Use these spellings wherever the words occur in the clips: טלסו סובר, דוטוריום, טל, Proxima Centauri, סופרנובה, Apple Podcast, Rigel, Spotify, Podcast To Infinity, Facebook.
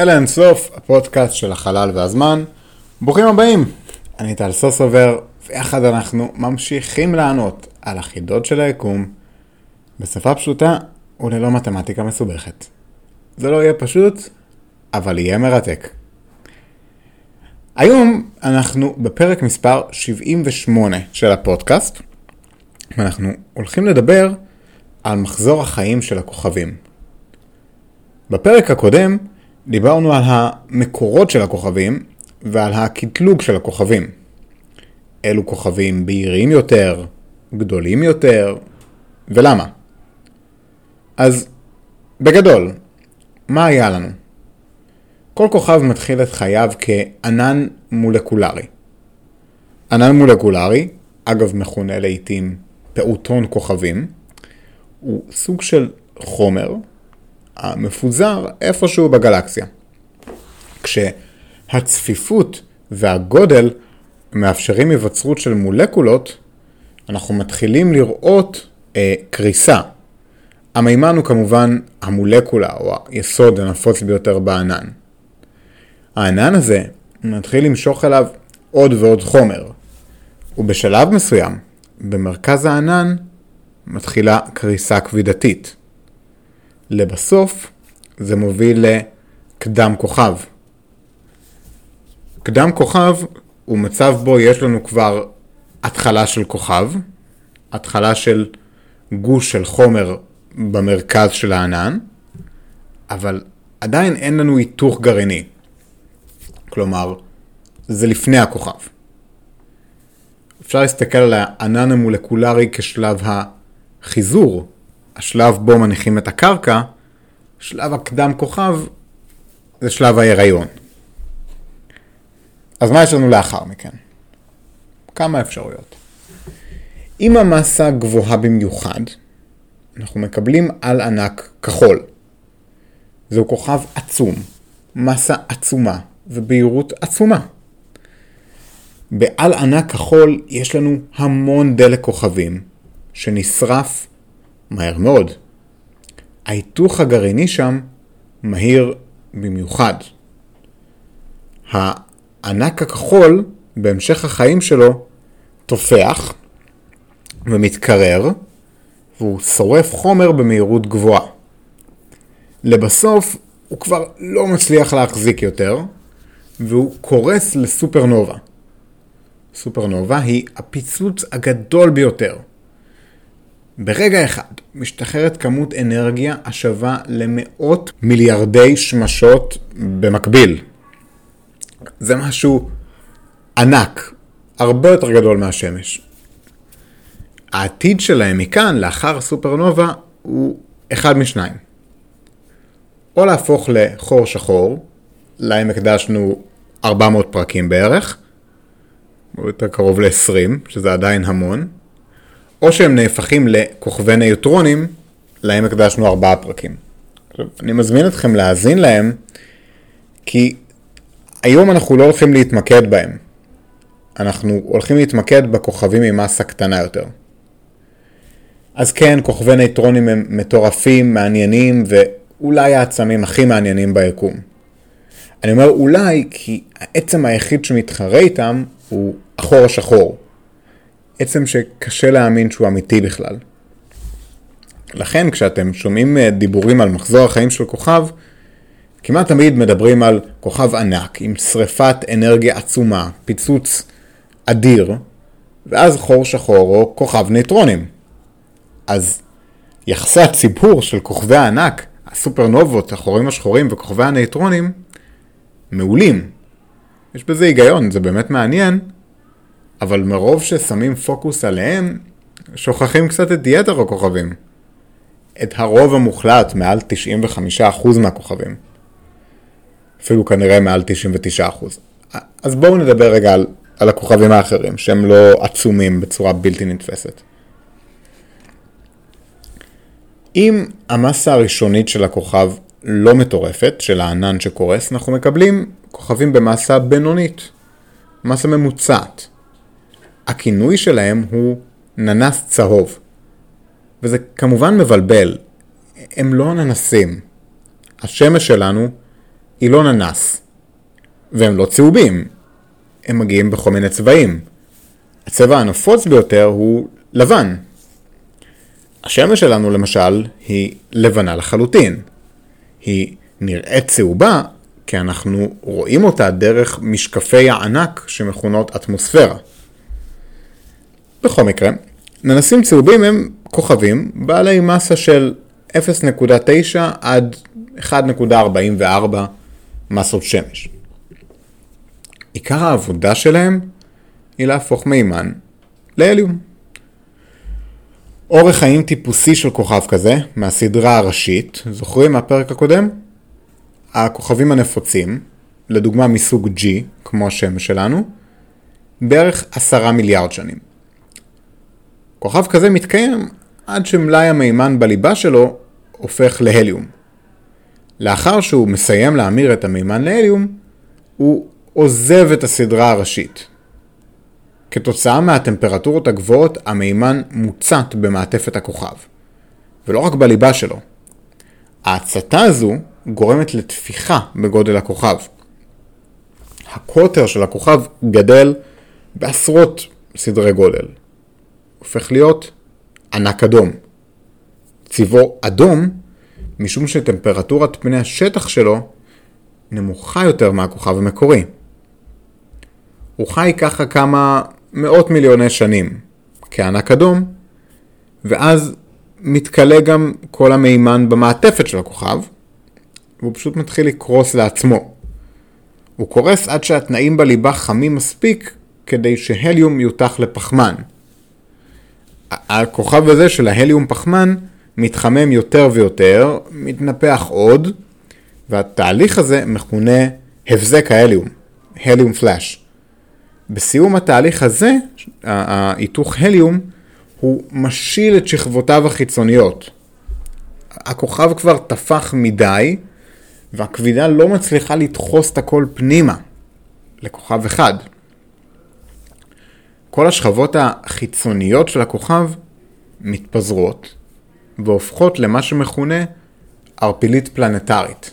אל האינסוף, הפודקאסט של החלל והזמן. ברוכים הבאים, אני טלסו סובר, ויחד אנחנו ממשיכים לענות על החידות של היקום בשפה פשוטה וללא מתמטיקה מסובכת. זה לא יהיה פשוט, אבל יהיה מרתק. היום אנחנו בפרק מספר 78 של הפודקאסט, ואנחנו הולכים לדבר על מחזור החיים של הכוכבים. בפרק הקודם דיברנו על המקורות של הכוכבים ועל הקטלוג של הכוכבים. אלו כוכבים בהירים יותר, גדולים יותר, ולמה? אז בגדול, מה היה לנו? כל כוכב מתחיל את חייו כענן מולקולרי. ענן מולקולרי, אגב מכונה לעתים פעוטון כוכבים, הוא סוג של חומר המפוזר איפשהו בגלקסיה. כשהצפיפות והגודל מאפשרים היווצרות של מולקולות, אנחנו מתחילים לראות קריסה. המימן הוא כמובן המולקולה או היסוד הנפוץ ביותר בענן. הענן הזה מתחיל למשוך אליו עוד ועוד חומר, ובשלב מסוים, במרכז הענן, מתחילה קריסה כבידתית. לבסוף, זה מוביל לקדם כוכב. קדם כוכב הוא מצב בו יש לנו כבר התחלה של כוכב, התחלה של גוש של חומר במרכז של הענן, אבל עדיין אין לנו היתוך גרעיני. כלומר, זה לפני הכוכב. אפשר להסתכל על הענן המולקולרי כשלב החיזור, השלב בו מניחים את הקרקע. שלב הקדם כוכב זה שלב ההיריון. אז מה יש לנו לאחר מכן? כמה אפשרויות. אם המסה גבוהה במיוחד, אנחנו מקבלים על ענק כחול. זהו כוכב עצום, מסה עצומה ובהירות עצומה. בעל ענק כחול יש לנו המון דלק כוכבים שנשרף מהר מאוד. ההיתוך הגרעיני שם מהיר במיוחד. הענק הכחול בהמשך החיים שלו תופח ומתקרר, והוא שורף חומר במהירות גבוהה. לבסוף הוא כבר לא מצליח להחזיק יותר, והוא קורס לסופרנובה. סופרנובה היא הפיצוץ הגדול ביותר. ברגע אחד משתחררת כמות אנרגיה השווה למאות מיליארדי שמשות במקביל. זה משהו ענק, הרבה יותר גדול מהשמש. העתיד שלהם מכאן, לאחר סופרנובה, הוא אחד משניים. או להפוך לחור שחור, להם הקדשנו 400 פרקים בערך, או יותר קרוב ל-20, שזה עדיין המון, או שהם נהפכים לכוכבי ניוטרונים, להם הקדשנו 4 פרקים. אני מזמין אתכם להאזין להם, כי היום אנחנו לא הולכים להתמקד בהם. אנחנו הולכים להתמקד בכוכבים עם מסה קטנה יותר. אז כן, כוכבי ניוטרונים הם מטורפים, מעניינים, ואולי העצמים הכי מעניינים ביקום. אני אומר אולי, כי העצם היחיד שמתחרה איתם הוא החור השחור. עצם שקשה להאמין שהוא אמיתי בכלל. לכן, כשאתם שומעים דיבורים על מחזור החיים של כוכב, כמעט תמיד מדברים על כוכב ענק, עם שריפת אנרגיה עצומה, פיצוץ אדיר, ואז חור שחור או כוכב ניטרונים. אז יחסי הציבור של כוכבי הענק, הסופרנובות, החורים השחורים וכוכבי הניטרונים, מעולים. יש בזה היגיון, זה באמת מעניין, אבל מרוב ששמים פוקוס עליהם, שוכחים קצת את יתר הכוכבים. את הרוב המוחלט, מעל 95% מהכוכבים. אפילו כנראה מעל 99%. אז בואו נדבר רגע על הכוכבים האחרים, שהם לא עצומים בצורה בלתי נתפסת. אם המסה הראשונית של הכוכב לא מטורפת, של הענן שקורס, אנחנו מקבלים כוכבים במסה בינונית, מסה ממוצעת. הכינוי שלהם הוא ננס צהוב. וזה כמובן מבלבל. הם לא ננסים. השמש שלנו היא לא ננס. והם לא צהובים. הם מגיעים בכל מיני צבעים. הצבע הנפוץ ביותר הוא לבן. השמש שלנו למשל היא לבנה לחלוטין. היא נראית צהובה כי אנחנו רואים אותה דרך משקפי הענק שמכונות אטמוספירה. בכל מקרה, ננסים צהובים הם כוכבים בעלי מסה של 0.9 עד 1.44 מסות שמש. עיקר העבודה שלהם היא להפוך מימן להליום. אורך חיים טיפוסי של כוכב כזה, מהסדרה הראשית, זוכרים מהפרק הקודם? הכוכבים הנפוצים, לדוגמה מסוג G, כמו השם שלנו, בערך 10 מיליארד שנים. כוכב כזה מתקיים עד שמלאי המימן בליבה שלו הופך להליום. לאחר שהוא מסיים להמיר את המימן להליום, הוא עוזב את הסדרה הראשית. כתוצאה מהטמפרטורות הגבוהות, המימן מוצת במעטפת הכוכב. ולא רק בליבה שלו. ההצתה הזו גורמת לתפיחה בגודל הכוכב. הקוטר של הכוכב גדל בעשרות סדרי גודל. הופך להיות ענק אדום. צבעו אדום, משום שטמפרטורת פני השטח שלו נמוכה יותר מהכוכב המקורי. הוא חי ככה כמה מאות מיליוני שנים, כענק אדום, ואז מתקלה גם כל המימן במעטפת של הכוכב, והוא פשוט מתחיל לקרוס לעצמו. הוא קורס עד שהתנאים בליבה חמים מספיק, כדי שהליום יותח לפחמן. הכוכב הזה של ההליום פחמן מתחמם יותר ויותר, מתנפח עוד, והתהליך הזה מכונה הבזק ההליום, הליום פלאש. בסיום התהליך הזה, היתוך הליום, הוא משיל את שכבותיו החיצוניות. הכוכב כבר תפח מדי, והכבידה לא מצליחה לדחוס את הכל פנימה, לכוכב אחד. כל השכבות החיצוניות של הכוכב מתפזרות, והופכות למה שמכונה ערפילית פלנטרית.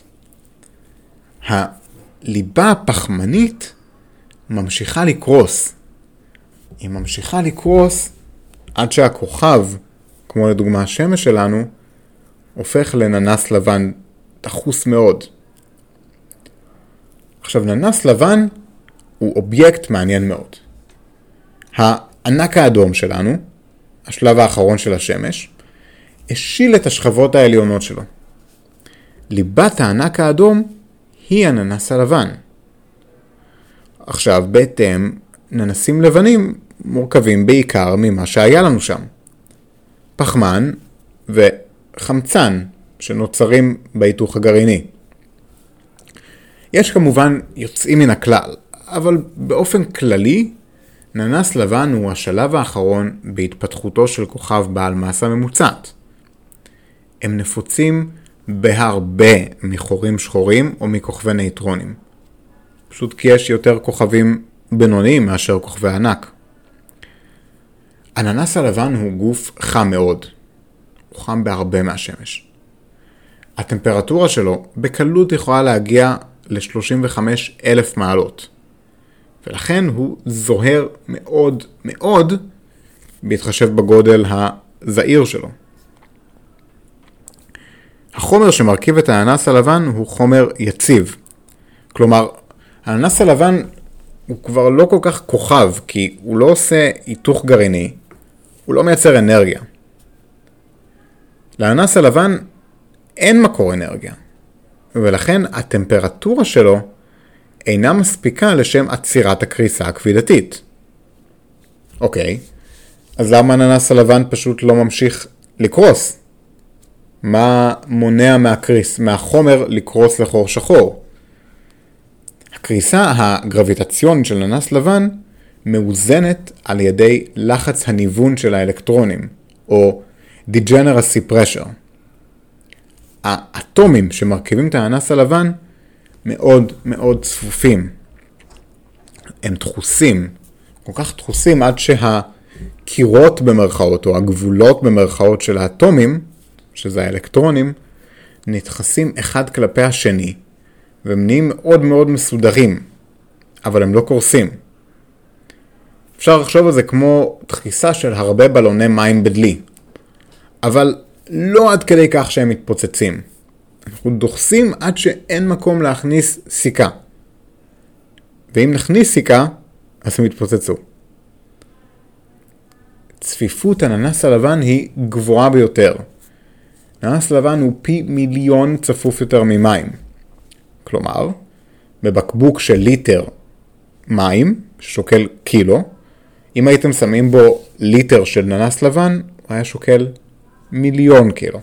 הליבה הפחמנית ממשיכה לקרוס. היא ממשיכה לקרוס עד שהכוכב, כמו לדוגמה השמש שלנו, הופך לננס לבן תחוס מאוד. עכשיו, ננס לבן הוא אובייקט מעניין מאוד. הענק האדום שלנו, השלב האחרון של השמש, השיל את השכבות העליונות שלו. ליבת הענק האדום היא הננס הלבן. עכשיו, בהתאם, ננסים לבנים מורכבים בעיקר ממה שהיה לנו שם. פחמן וחמצן שנוצרים בהיתוך הגרעיני. יש כמובן יוצאים מן הכלל, אבל באופן כללי, ננס לבן הוא השלב האחרון בהתפתחותו של כוכב בעל מסה ממוצעת. הם נפוצים בהרבה מחורים שחורים או מכוכבי נייטרונים. פשוט כי יש יותר כוכבים בינוניים מאשר כוכבי ענק. הננס הלבן הוא גוף חם מאוד. הוא חם בהרבה מהשמש. הטמפרטורה שלו בקלות יכולה להגיע ל-35,000 מעלות. ולכן הוא זוהר מאוד מאוד בהתחשב בגודל הזעיר שלו. החומר שמרכיב את הננס הלבן הוא חומר יציב. כלומר, הננס הלבן הוא כבר לא כל כך כוכב, כי הוא לא עושה היתוך גרעיני, הוא לא מייצר אנרגיה. להננס הלבן אין מקור אנרגיה, ולכן הטמפרטורה שלו אינה מספיקה לשם עצירת הקריסה הכבידתית. אוקיי, אז למה הננס הלבן פשוט לא ממשיך לקרוס? מה מונע מהחומר לקרוס לחור שחור? הקריסה הגרביטציונית של ננס לבן מאוזנת על ידי לחץ הניוון של האלקטרונים, או degeneracy pressure. האטומים שמרכיבים את הננס הלבן מאוד מאוד צפופים. הם דחוסים, כל כך דחוסים עד שהקירות במרכאות, או הגבולות במרכאות של האטומים, שזה האלקטרונים, נדחסים אחד כלפי השני, והם נהיים מאוד מאוד מסודרים, אבל הם לא קורסים. אפשר לחשוב על זה כמו דחיסה של הרבה בלוני מים בדלי, אבל לא עד כדי כך שהם מתפוצצים. אנחנו דוחסים עד שאין מקום להכניס סיכה. ואם נכניס סיכה, אז הם יתפוצצו. צפיפות הננס הלבן היא גבוהה ביותר. ננס לבן הוא פי מיליון צפוף יותר ממים. כלומר, בבקבוק של ליטר מים, שוקל קילו, אם הייתם שמים בו ליטר של ננס לבן, הוא היה שוקל מיליון קילו.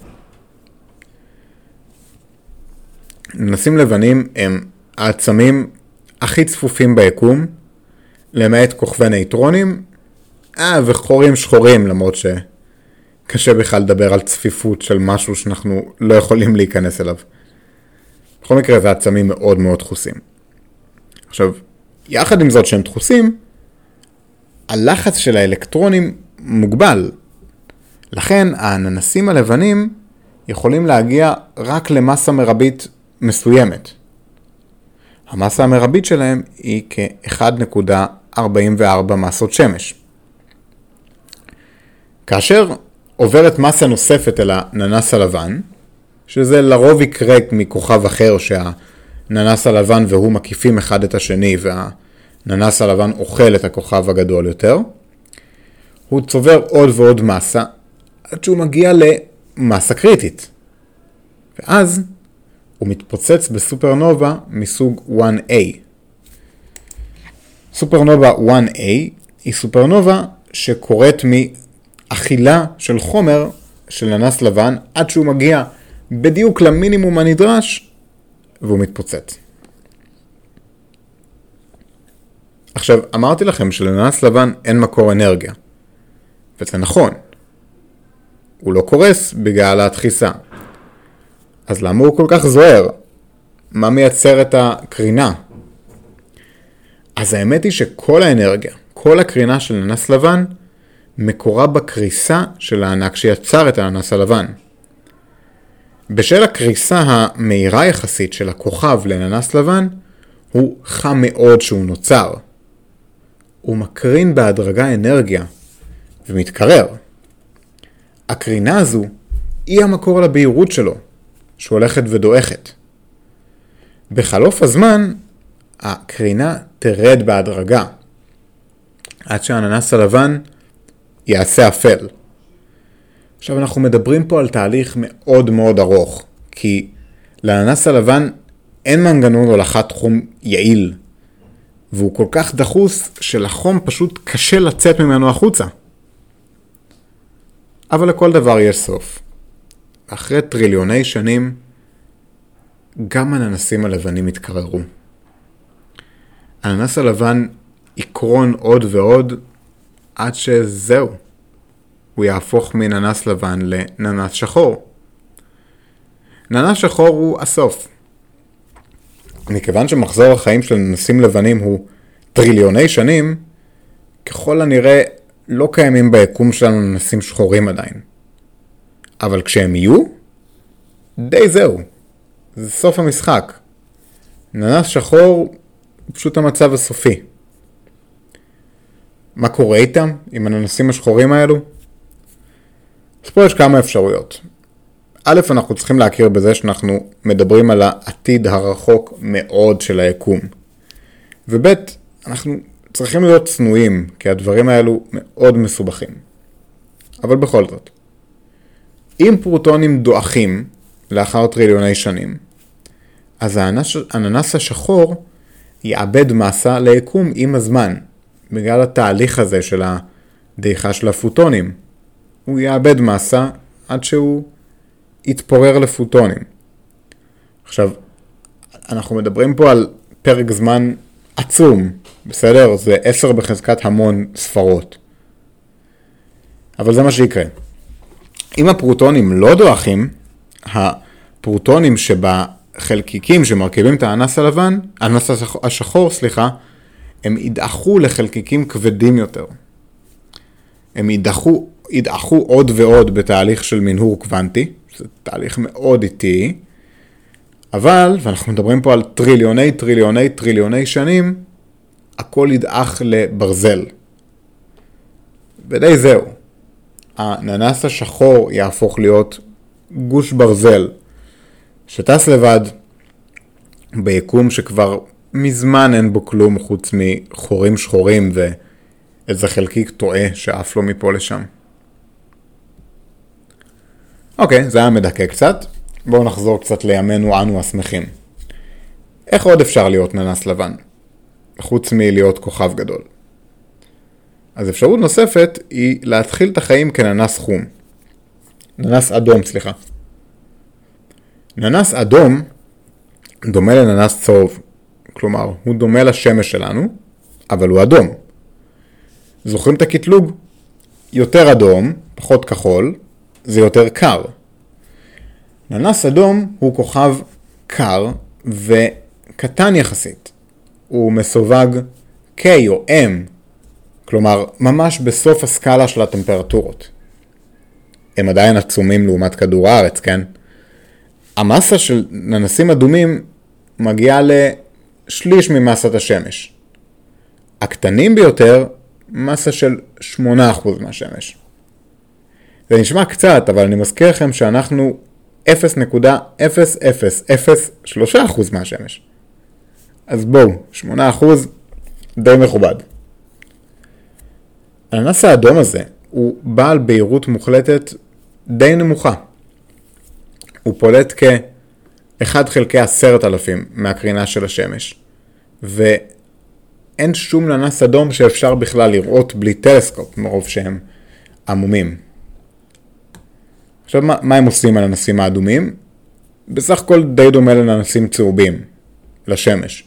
ננסים לבנים הם העצמים הכי צפופים ביקום, למעט כוכבי נייטרונים, וחורים שחורים, למרות שקשה בכלל לדבר על צפיפות של משהו שאנחנו לא יכולים להיכנס אליו. בכל מקרה זה העצמים מאוד מאוד דחוסים. עכשיו, יחד עם זאת שהם דחוסים, הלחץ של האלקטרונים מוגבל. לכן הננסים הלבנים יכולים להגיע רק למסה מרבית מסוימת. המסה המרבית שלהם היא כ-1.44 מסות שמש. כאשר עוברת מסה נוספת אל הננס הלבן, שזה לרוב יקרה מכוכב אחר שהננס הלבן והוא מקיפים אחד את השני והננס הלבן אוכל את הכוכב הגדול יותר, הוא צובר עוד ועוד מסה עד שהוא מגיע למסה קריטית. ואז הוא מתפוצץ בסופרנובה מסוג 1A. סופרנובה 1A היא סופרנובה שקורית מאכילה של חומר של ננס לבן עד שהוא מגיע בדיוק למינימום הנדרש והוא מתפוצץ. עכשיו, אמרתי לכם שלננס לבן אין מקור אנרגיה. וזה נכון. הוא לא קורס בגלל הדחיסה. אז למה הוא כל כך זוהר? מה מייצר את הקרינה? אז האמת היא שכל האנרגיה, כל הקרינה של הננס לבן, מקורה בקריסה של הענק שיצר את הננס הלבן. בשל הקריסה המהירה יחסית של הכוכב לננס לבן, הוא חם מאוד שהוא נוצר. הוא מקרין בהדרגה אנרגיה ומתקרר. הקרינה הזו היא המקור לבהירות שלו, שהולכת ודועכת. בחלוף הזמן, הקרינה תרד בהדרגה, עד שהננס הלבן יעשה אפל. עכשיו אנחנו מדברים פה על תהליך מאוד מאוד ארוך, כי לננס הלבן אין מנגנון הולכת חום יעיל, והוא כל כך דחוס שלחום פשוט קשה לצאת ממנו החוצה. אבל לכל דבר יש סוף. אחרי טריליוני שנים, גם הננסים הלבנים התקררו. הננס הלבן יקרון עוד ועוד, עד שזהו. הוא יהפוך מננס לבן לננס שחור. ננס שחור הוא הסוף. מכיוון שמחזור החיים של ננסים לבנים הוא טריליוני שנים, ככל הנראה לא קיימים ביקום שלנו ננסים שחורים עדיין. אבל כשהם יהיו, די זהו. זה סוף המשחק. ננס שחור הוא פשוט המצב הסופי. מה קורה איתם עם הננסים השחורים האלו? אז פה יש כמה אפשרויות. א', אנחנו צריכים להכיר בזה שאנחנו מדברים על העתיד הרחוק מאוד של היקום. וב', אנחנו צריכים להיות צנועים, כי הדברים האלו מאוד מסובכים. אבל בכל זאת, אם פרוטונים דועכים לאחר טריליוני שנים, אז הננס השחור יאבד מסה ליקום עם הזמן, בגלל התהליך הזה של הדעיכה של הפוטונים. הוא יאבד מסה עד שהוא יתפורר לפוטונים. עכשיו, אנחנו מדברים פה על פרק זמן עצום, בסדר? זה 10 בחזקת המון ספרות. אבל זה מה שיקרה. אם הפרוטונים לא דועכים, הפרוטונים שבחלקיקים שמרכיבים את הננס השחור, הם ידעכו לחלקיקים כבדים יותר. הם ידעכו עוד ועוד בתהליך של מנהור קוונטי, זה תהליך מאוד איטי, אבל, ואנחנו מדברים פה על טריליוני, טריליוני, טריליוני שנים, הכל ידעך לברזל. ודי זהו. הננס השחור יהפוך להיות גוש ברזל, שטס לבד, ביקום שכבר מזמן אין בו כלום חוץ מחורים שחורים, ואיזה חלקיק טועה שאף לו מפה לשם. אוקיי, זה היה מדכא קצת. בואו נחזור קצת לימינו אנו השמחים. איך עוד אפשר להיות ננס לבן? חוץ מלהיות כוכב גדול. אז אפשרות נוספת היא להתחיל את החיים כננס חום. ננס אדום, סליחה. ננס אדום דומה לננס צהוב. כלומר, הוא דומה לשמש שלנו, אבל הוא אדום. זוכרים את הקטלוג? יותר אדום, פחות כחול, זה יותר קר. ננס אדום הוא כוכב קר וקטן יחסית. הוא מסווג K או M, כלומר ממש בסוף הסקאלה של הטמפרטורות. הם עדיין עצומים לעומת כדור הארץ, כן? המסה של ננסים אדומים מגיעה לשליש ממסת השמש. הקטנים ביותר, מסה של 8% מהשמש. זה נשמע קצת, אבל אני מזכיר לכם שאנחנו 0.0003% מהשמש. אז בואו, 8% די מכובד. הננס האדום הזה הוא בעל בהירות מוחלטת די נמוכה. הוא פולט כ-1/10,000 מהקרינה של השמש. ואין שום ננס אדום שאפשר בכלל לראות בלי טלסקופ מרוב שהם עמומים. עכשיו, מה הם עושים על הננסים האדומים? בסך הכל די דומה לננסים צהובים, לשמש.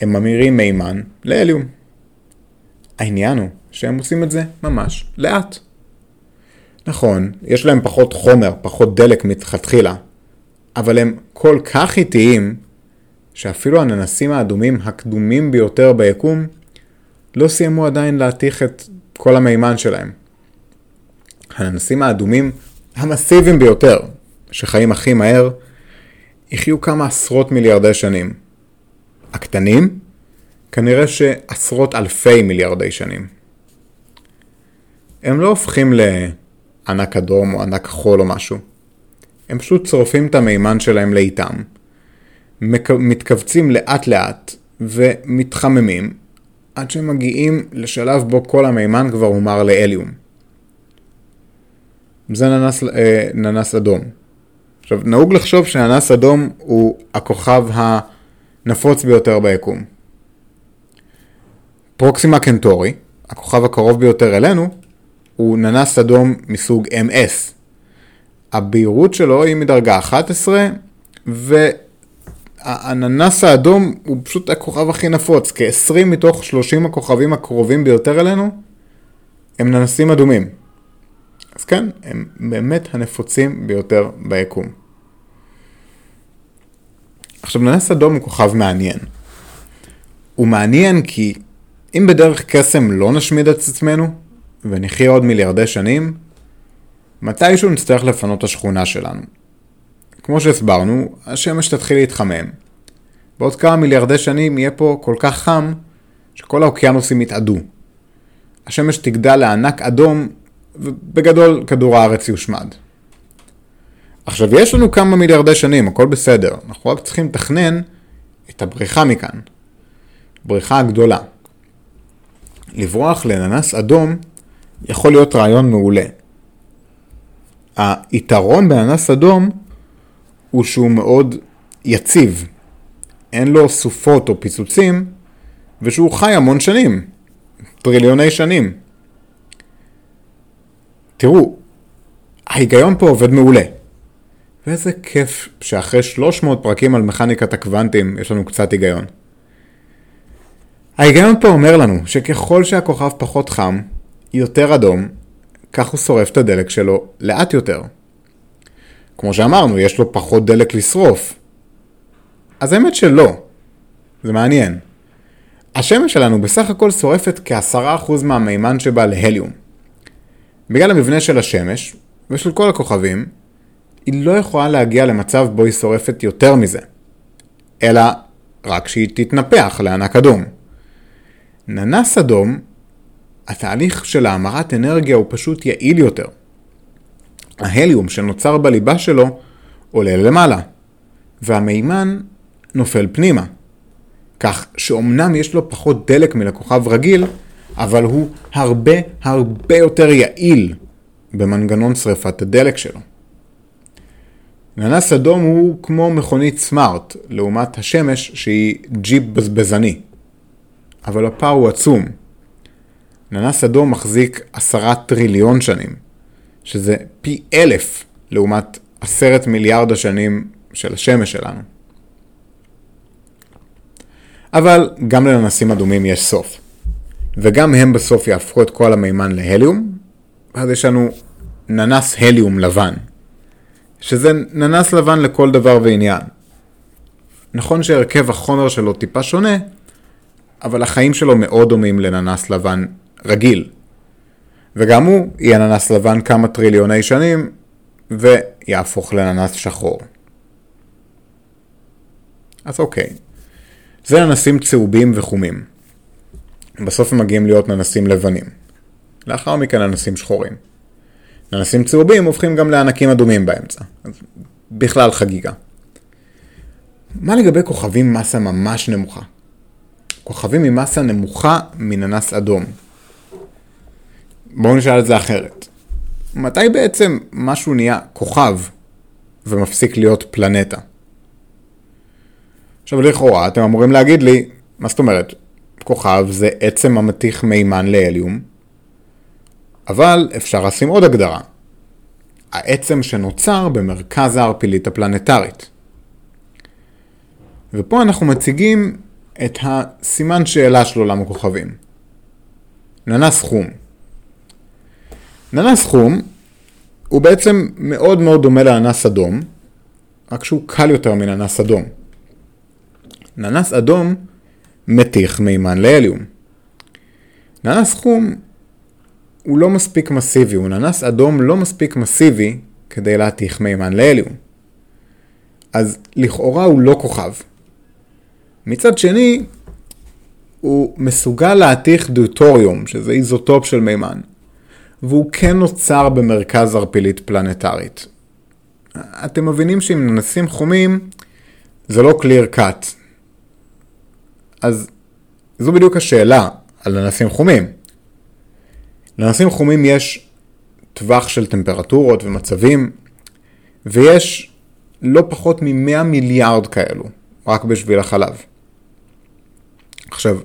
הם ממירים מימן להליום. העניין הוא שהם עושים את זה ממש לאט. נכון, יש להם פחות חומר, פחות דלק מתחתחילה, אבל הם כל כך איטיים, שאפילו הננסים האדומים הקדומים ביותר ביקום, לא סיימו עדיין להתיך את כל המימן שלהם. הננסים האדומים המסיביים ביותר, שחיים הכי מהר, יחיו כמה עשרות מיליארדי שנים. הקטנים, כנראה שעשרות אלפי מיליארדי שנים. הם לא הופכים לענק אדום או ענק חול או משהו. הם פשוט צורפים את המימן שלהם לאיתם, מתכווצים לאט לאט ומתחממים, עד שמגיעים לשלב בו כל המימן כבר הומר להליום. זה ננס אדום. עכשיו, נהוג לחשוב שהננס אדום הוא הכוכב הנפוץ ביותר ביקום. פרוקסימה קנטורי, הכוכב הקרוב ביותר אלינו, הוא ננס אדום מסוג MS. הבהירות שלו היא מדרגה 11, והננס האדום הוא פשוט הכוכב הכי נפוץ. כ-20 מתוך 30 הכוכבים הקרובים ביותר אלינו הם ננסים אדומים. אז כן, הם באמת הנפוצים ביותר ביקום. עכשיו, ננס אדום הוא כוכב מעניין. הוא מעניין כי אם בדרך קסם לא נשמיד את עצמנו, ונחיה עוד מיליארדי שנים, מתישהו נצטרך לפנות השכונה שלנו. כמו שהסברנו, השמש תתחיל להתחמם. בעוד כמה מיליארדי שנים יהיה פה כל כך חם, שכל האוקיינוסים יתאדו. השמש תגדל לענק אדום, ובגדול כדור הארץ יושמד. עכשיו, יש לנו כמה מיליארדי שנים, הכל בסדר. אנחנו רק צריכים לתכנן את הבריחה מכאן. הבריחה הגדולה. לברוח לננס אדום יכול להיות רעיון מעולה. היתרון בננס אדום הוא שהוא מאוד יציב. אין לו סופות או פיצוצים, ושהוא חי המון שנים. טריליוני שנים. תראו, ההיגיון פה עובד מעולה. ואיזה כיף שאחרי 300 פרקים על מכניקת הקוונטים יש לנו קצת היגיון. ההיגיון פה אומר לנו שככל שהכוכב פחות חם, יותר אדום, כך הוא שורף את הדלק שלו לאט יותר. כמו שאמרנו, יש לו פחות דלק לשרוף. אז האמת שלא. זה מעניין. השמש שלנו בסך הכל שורפת כ10% מהמימן שבה להליום. בגלל המבנה של השמש ושל כל הכוכבים, היא לא יכולה להגיע למצב בו היא שורפת יותר מזה, אלא רק שהיא תתנפח לענק אדום. ננס אדום, התהליך של האמרת אנרגיה הוא פשוט יעיל יותר. ההליום שנוצר בליבה שלו עולה למעלה, והמימן נופל פנימה. כך שאומנם יש לו פחות דלק מלכוכב רגיל, אבל הוא הרבה יותר יעיל במנגנון שריפת הדלק שלו. ננס אדום הוא כמו מכונית סמארט, לעומת השמש שהיא ג'יפ בזבזני. אבל הפער הוא עצום. ננס אדום מחזיק 10 טריליון שנים, שזה פי 1000 לעומת 10 מיליארד השנים של השמש שלנו. אבל גם לננסים אדומים יש סוף. וגם הם בסוף יהפכו את כל המימן להליום, ואז יש לנו ננס הליום לבן. שזה ננס לבן לכל דבר ועניין. נכון שהרכב החומר שלו טיפה שונה, אבל החיים שלו מאוד דומים לננס לבן רגיל. וגם הוא יהיה ננס לבן כמה טריליוני שנים, ויהפוך לננס שחור. אז אוקיי. זה ננסים צהובים וחומים. בסוף הם מגיעים להיות ננסים לבנים. לאחר מכן ננסים שחורים. ננסים צהובים הופכים גם לענקים אדומים באמצע. אז בכלל חגיגה. מה לגבי כוכבים מסה ממש נמוכה? כוכבים עם מסה נמוכה מננס אדום. בואו נשאל את זה אחרת. מתי בעצם משהו נהיה כוכב ומפסיק להיות פלנטה? עכשיו לכאורה אתם אמורים להגיד לי, מה זאת אומרת? כוכב זה עצם המתיך מימן להליום, אבל אפשר לשים עוד הגדרה. העצם שנוצר במרכז הערפילית הפלנטרית. ופה אנחנו מציגים את הסימן שאלה של עולם הכוכבים. ננס חום. ננס חום הוא בעצם מאוד דומה לננס אדום, רק שהוא קל יותר מננס אדום. ננס אדום מתיך מימן להליום. ננס חום הוא לא מספיק מסיבי, הוא ננס אדום לא מספיק מסיבי כדי להתיך מימן להליום. אז לכאורה הוא לא כוכב. מצד שני, הוא מסוגל להתיך דוטוריום, שזה איזוטופ של מימן, והוא כן נוצר במרכז ערפילית פלנטרית. אתם מבינים שאם ננסים חומים, זה לא קליר קאט. אז זו בדיוק השאלה על ננסים חומים. לננסים חומים יש טווח של טמפרטורות ומצבים, ויש לא פחות מ-100 מיליארד כאלו, רק בשביל החלב. עכשיו,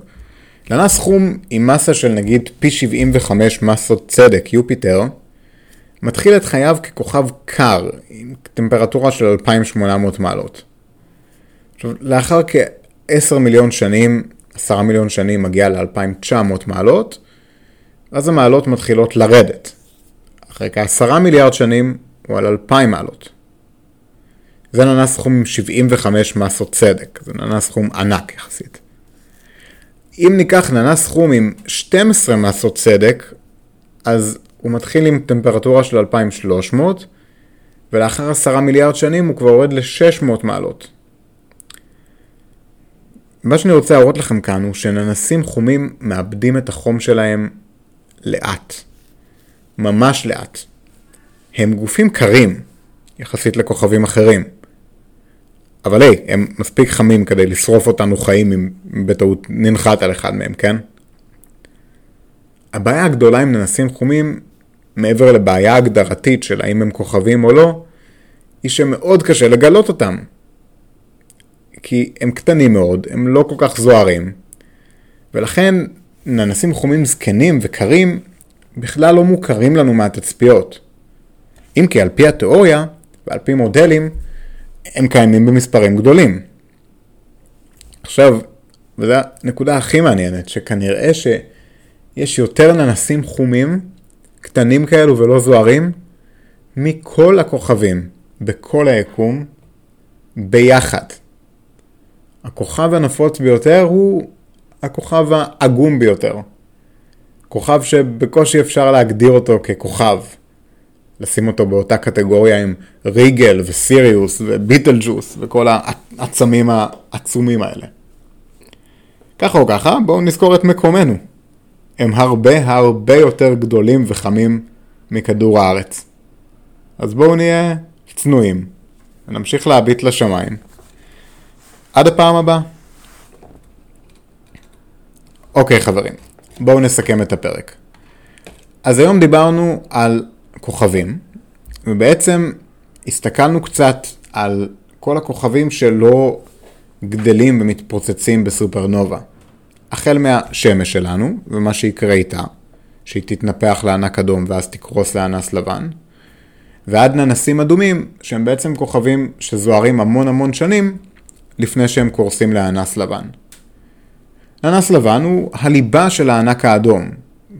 לנס חום עם מסה של נגיד פי 75 מסות צדק, יופיטר, מתחיל את חייו ככוכב קר, עם טמפרטורה של 2,800 מעלות. עכשיו, לאחר כ-10 מיליון שנים, 10 מיליון שנים מגיע ל-2,900 מעלות, אז המעלות מתחילות לרדת. אחרי כ10 מיליארד שנים הוא על 2,000 מעלות. זה ננס חום עם 75 מסות צדק. זה ננס חום ענק יחסית. אם ניקח ננס חום עם 12 מסות צדק, אז הוא מתחיל עם טמפרטורה של 2,300, ולאחר 10 מיליארד שנים הוא כבר יורד ל-600 מעלות. מה שאני רוצה להראות לכם כאן הוא שננסים חומים מאבדים את החום שלהם לאט. ממש לאט. הם גופים קרים יחסית לכוכבים אחרים. אבל הם מספיק חמים כדי לשרוף אותנו חיים אם בטעות ננחת על אחד מהם, כן? הבעיה הגדולה עם ננסים חומים, מעבר לבעיה הגדרתית של האם הם כוכבים או לא, היא שמאוד קשה לגלות אותם. כי הם קטנים מאוד, הם לא כל כך זוהרים. ולכן ננסים חומים זקנים וקרים בכלל לא מוכרים לנו מהתצפיות. אם כי על פי התיאוריה ועל פי מודלים, הם קיימים במספרים גדולים. עכשיו, וזו הנקודה הכי מעניינת, שכנראה שיש יותר ננסים חומים, קטנים כאלו ולא זוהרים, מכל הכוכבים, בכל היקום, ביחד. הכוכב הנפוץ ביותר הוא הכוכב העגום ביותר. כוכב שבקושי אפשר להגדיר אותו ככוכב. לשים אותו באותה קטגוריה עם ריגל וסיריוס וביטלג'וס וכל העצמים העצומים האלה. ככה או ככה, בואו נזכור את מקומנו. הם הרבה הרבה יותר גדולים וחמים מכדור הארץ. אז בואו נהיה צנועים. ונמשיך להביט לשמיים. עד הפעם הבאה. אוקיי חברים, בואו נסכם את הפרק. אז היום דיברנו על כוכבים, ובעצם הסתכלנו קצת על כל הכוכבים שלא גדלים ומתפוצצים בסופרנובה. החל מהשמש שלנו, ומה שיקרה איתה, שהיא תתנפח לענק אדום ואז תקרוס לענס לבן, ועד ננסים אדומים, שהם בעצם כוכבים שזוהרים המון המון שנים, לפני שהם קורסים לענס לבן. הענס לבן הוא הליבה של הענק האדום,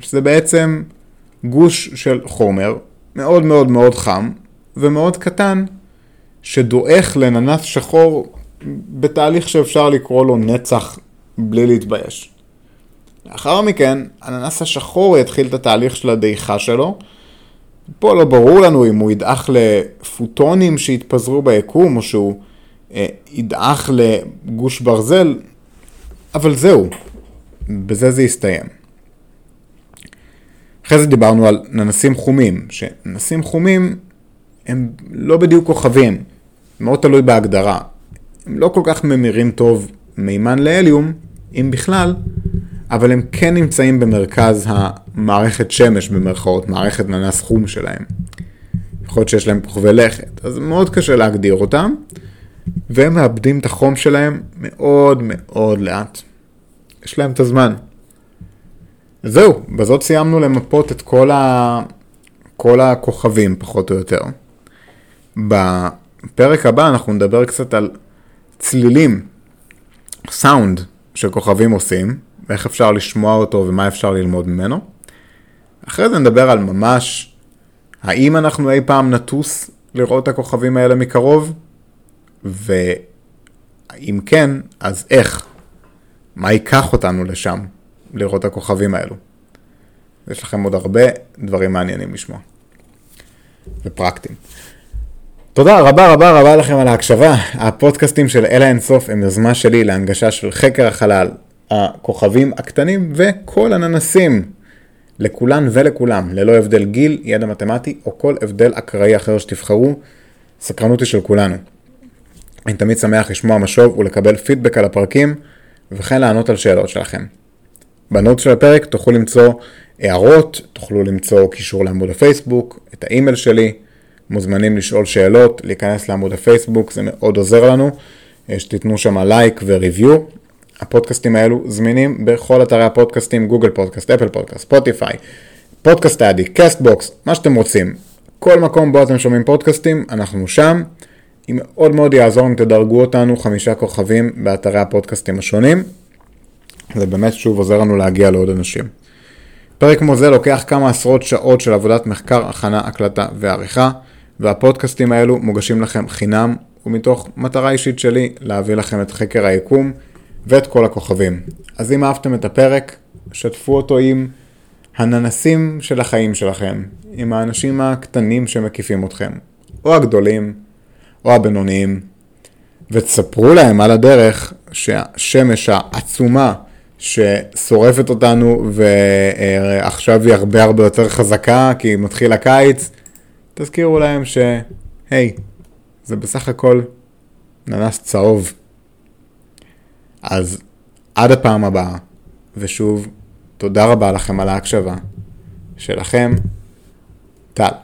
שזה בעצם גוש של חומר מאוד מאוד מאוד חם ומאוד קטן, שדועך לננס שחור בתהליך שאפשר לקרוא לו נצח בלי להתבייש. לאחר מכן, הננס השחור יתחיל את התהליך של הדעיכה שלו. פה לא ברור לנו אם הוא ידעך לפוטונים שהתפזרו ביקום או שהוא ידעך לגוש ברזל, אבל זהו, בזה זה יסתיים. אחרי זה דיברנו על ננסים חומים, שננסים חומים הם לא בדיוק כוכבים, מאוד תלוי בהגדרה. הם לא כל כך ממירים טוב מימן להליום, אם בכלל, אבל הם כן נמצאים במרכז המערכת שמש, במרכאות, מערכת ננס חום שלהם. יכול להיות שיש להם כוכבי לכת, אז מאוד קשה להגדיר אותם. והם מאבדים את החום שלהם מאוד מאוד לאט. יש להם את הזמן. זהו, בזאת סיימנו למפות את כל הכוכבים פחות או יותר. בפרק הבא אנחנו נדבר קצת על צלילים, סאונד שכוכבים עושים, ואיך אפשר לשמוע אותו ומה אפשר ללמוד ממנו. אחרי זה נדבר על ממש, האם אנחנו אי פעם נטוס לראות את הכוכבים האלה מקרוב? ואם כן, אז איך? מה ייקח אותנו לשם לראות את הכוכבים האלו? יש לכם עוד הרבה דברים מעניינים לשמוע. ופרקטיים. תודה רבה רבה רבה לכם על ההקשבה. הפודקאסטים של אלה אינסוף הם יוזמה שלי להנגשה של חקר החלל, הכוכבים הקטנים וכל הננסים. לכולן ולכולם, ללא הבדל גיל, ידע מתמטי או כל הבדל אקראי אחר שתבחרו. סקרנות היא של כולנו. אני תמיד שמח לשמוע משוב ולקבל פידבק על הפרקים, וכן לענות על שאלות שלכם. בנוט של הפרק תוכלו למצוא הערות, תוכלו למצוא קישור לעמוד הפייסבוק, את האימייל שלי, מוזמנים לשאול שאלות, להיכנס לעמוד הפייסבוק, זה מאוד עוזר לנו, שתיתנו שם לייק וריוויו. הפודקאסטים האלו זמינים בכל אתרי הפודקאסטים, גוגל פודקאסט, אפל פודקאסט, ספוטיפיי, פודקאסט אדי, קאסט בוקס, מה שאתם רוצים. כל מקום בו אתם שומעים פודקאסטים, אנחנו שם. אם מאוד מאוד יעזור אם תדרגו אותנו 5 כוכבים באתרי הפודקאסטים השונים, זה באמת שוב עוזר לנו להגיע לעוד אנשים. פרק כמו זה לוקח כמה עשרות שעות של עבודת מחקר, הכנה, הקלטה ועריכה, והפודקאסטים האלו מוגשים לכם חינם, ומתוך מטרה אישית שלי להביא לכם את חקר היקום ואת כל הכוכבים. אז אם אהבתם את הפרק, שתפו אותו עם הננסים של החיים שלכם, עם האנשים הקטנים שמקיפים אתכם, או הגדולים, או הבינוניים, ותספרו להם על הדרך שהשמש העצומה ששורפת אותנו ועכשיו היא הרבה הרבה יותר חזקה כי מתחיל הקיץ, תזכירו להם שהי, זה בסך הכל ננס צהוב. אז עד הפעם הבאה, ושוב תודה רבה לכם על ההקשבה, שלכם טל.